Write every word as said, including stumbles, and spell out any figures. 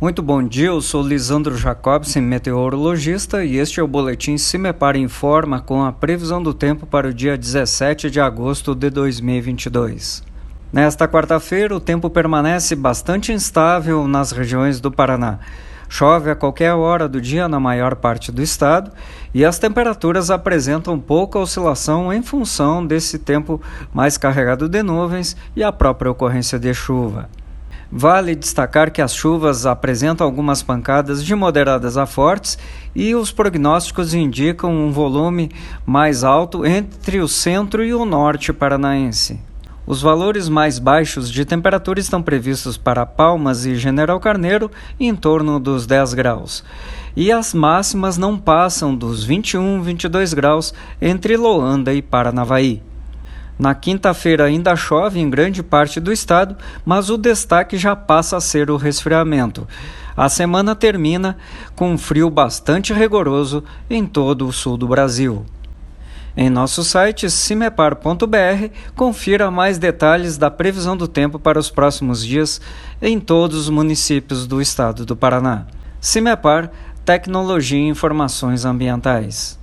Muito bom dia, eu sou Lisandro Jacobson, meteorologista, e este é o Boletim Simepar Informa com a previsão do tempo para o dia dezessete de agosto de dois mil e vinte e dois. Nesta quarta-feira, o tempo permanece bastante instável nas regiões do Paraná. Chove a qualquer hora do dia na maior parte do estado e as temperaturas apresentam pouca oscilação em função desse tempo mais carregado de nuvens e a própria ocorrência de chuva. Vale destacar que as chuvas apresentam algumas pancadas de moderadas a fortes e os prognósticos indicam um volume mais alto entre o centro e o norte paranaense. Os valores mais baixos de temperatura estão previstos para Palmas e General Carneiro em torno dos dez graus. E as máximas não passam dos vinte e um, vinte e dois graus entre Loanda e Paranavaí. Na quinta-feira ainda chove em grande parte do estado, mas o destaque já passa a ser o resfriamento. A semana termina com um frio bastante rigoroso em todo o sul do Brasil. Em nosso site simepar ponto b r, confira mais detalhes da previsão do tempo para os próximos dias em todos os municípios do estado do Paraná. Simepar, tecnologia e informações ambientais.